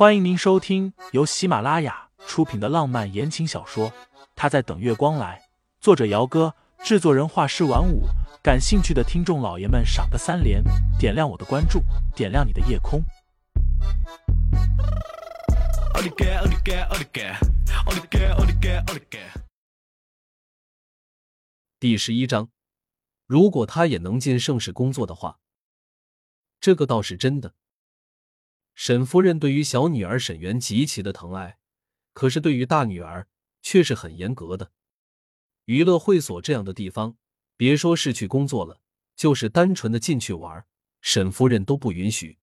欢迎您收听由喜马拉雅出品的浪漫言情小说《他在等月光来》，作者姚哥，制作人画师晚舞。感兴趣的听众老爷们赏个三连，点亮我的关注，点亮你的夜空。第11章，如果他也能进盛世工作的话，这个倒是真的。沈夫人对于小女儿沈园极其的疼爱，可是对于大女儿却是很严格的。娱乐会所这样的地方，别说是去工作了，就是单纯的进去玩，沈夫人都不允许。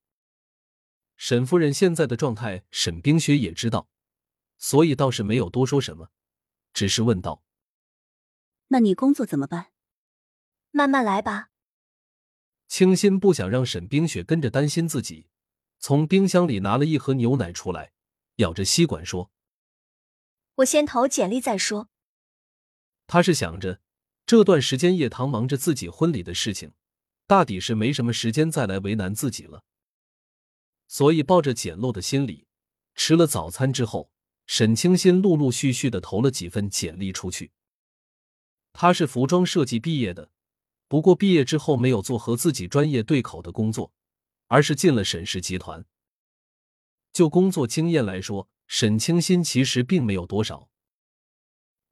沈夫人现在的状态，沈冰雪也知道，所以倒是没有多说什么，只是问道：“那你工作怎么办？慢慢来吧。”清新不想让沈冰雪跟着担心自己，从冰箱里拿了一盒牛奶出来，咬着吸管说：“我先投简历再说。”他是想着，这段时间叶棠忙着自己婚礼的事情，大抵是没什么时间再来为难自己了。所以抱着简陋的心理，吃了早餐之后，沈清新陆陆续续的投了几份简历出去。他是服装设计毕业的，不过毕业之后没有做和自己专业对口的工作，而是进了沈氏集团。就工作经验来说，沈清新其实并没有多少，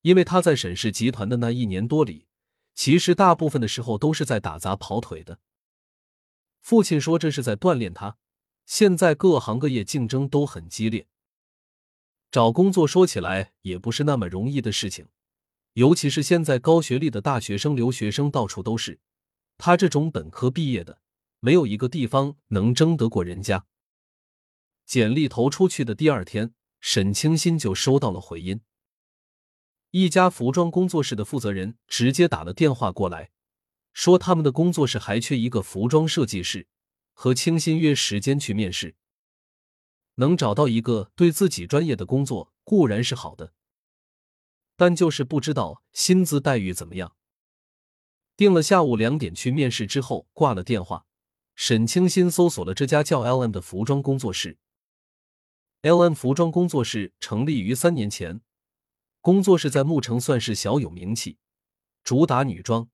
因为他在沈氏集团的那一年多里，其实大部分的时候都是在打杂跑腿的。父亲说这是在锻炼他，现在各行各业竞争都很激烈，找工作说起来也不是那么容易的事情，尤其是现在高学历的大学生、留学生到处都是，他这种本科毕业的，没有一个地方能争得过人家。简历投出去的第二天，沈清新就收到了回音。一家服装工作室的负责人直接打了电话过来，说他们的工作室还缺一个服装设计师，和清新约时间去面试。能找到一个对自己专业的工作固然是好的，但就是不知道薪资待遇怎么样。定了下午2点去面试之后，挂了电话，沈清新搜索了这家叫 LM 的服装工作室。 LM 服装工作室成立于3年前，工作室在牧城算是小有名气，主打女装，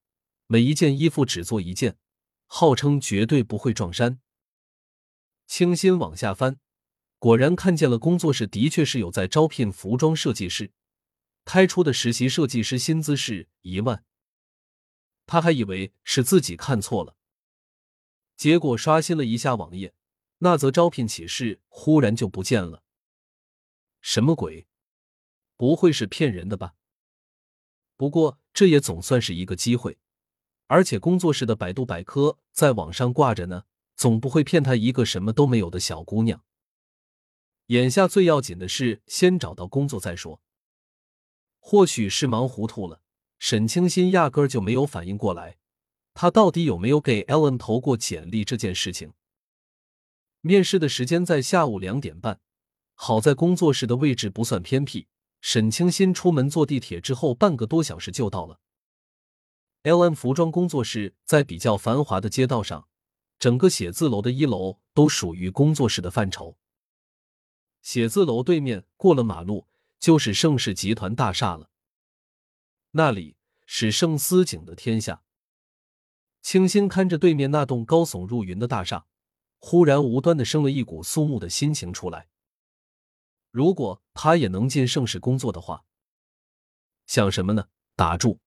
每一件衣服只做一件，号称绝对不会撞衫。清新往下翻，果然看见了工作室的确是有在招聘服装设计师，开出的实习设计师薪资是1万。他还以为是自己看错了，结果刷新了一下网页，那则招聘启事忽然就不见了。什么鬼？不会是骗人的吧？不过这也总算是一个机会，而且工作室的百度百科在网上挂着呢，总不会骗他一个什么都没有的小姑娘。眼下最要紧的是先找到工作再说。或许是忙糊涂了，沈清新压根儿就没有反应过来，他到底有没有给 LM 投过简历这件事情。面试的时间在下午2点半，好在工作室的位置不算偏僻，沈清新出门坐地铁之后半个多小时就到了。LM 服装工作室在比较繁华的街道上，整个写字楼的1楼都属于工作室的范畴。写字楼对面过了马路就是盛世集团大厦了，那里是盛思景的天下。清新看着对面那栋高耸入云的大厦，忽然无端的生了一股肃穆的心情出来。如果他也能进盛世工作的话，想什么呢？打住！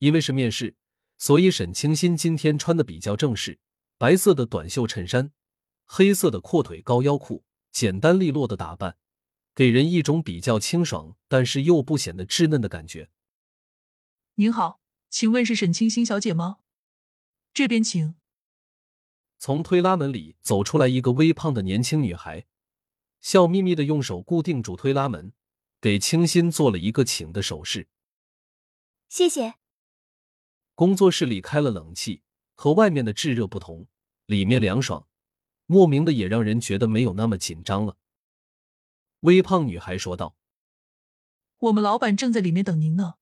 因为是面试，所以沈清新今天穿的比较正式，白色的短袖衬衫，黑色的阔腿高腰裤，简单利落的打扮，给人一种比较清爽但是又不显得稚嫩的感觉。您好，请问是沈清新小姐吗？这边请。从推拉门里走出来一个微胖的年轻女孩，笑眯眯的用手固定住推拉门，给清新做了一个请的手势。谢谢。工作室里开了冷气，和外面的炙热不同，里面凉爽，莫名的也让人觉得没有那么紧张了。微胖女孩说道：“我们老板正在里面等您呢，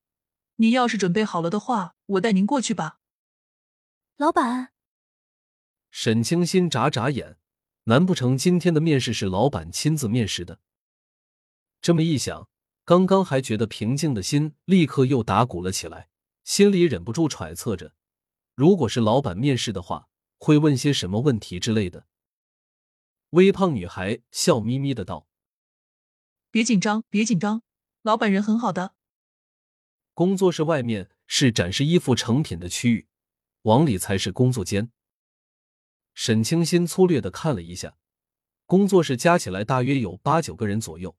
您要是准备好了的话，我带您过去吧。”老板。沈清新眨眨眼，难不成今天的面试是老板亲自面试的？这么一想，刚刚还觉得平静的心立刻又打鼓了起来，心里忍不住揣测着，如果是老板面试的话，会问些什么问题之类的。微胖女孩笑眯眯的道：“别紧张，别紧张，老板人很好的。”工作室外面是展示衣服成品的区域，往里才是工作间。沈清心粗略的看了一下，工作室加起来大约有8、9个人左右，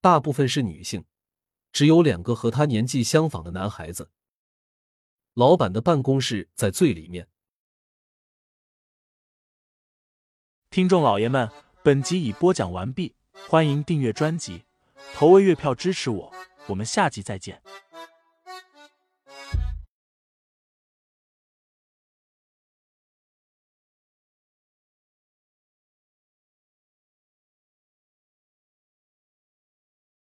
大部分是女性，只有2个和她年纪相仿的男孩子。老板的办公室在最里面。听众老爷们，本集已播讲完毕，欢迎订阅专辑，投喂月票支持我，我们下集再见。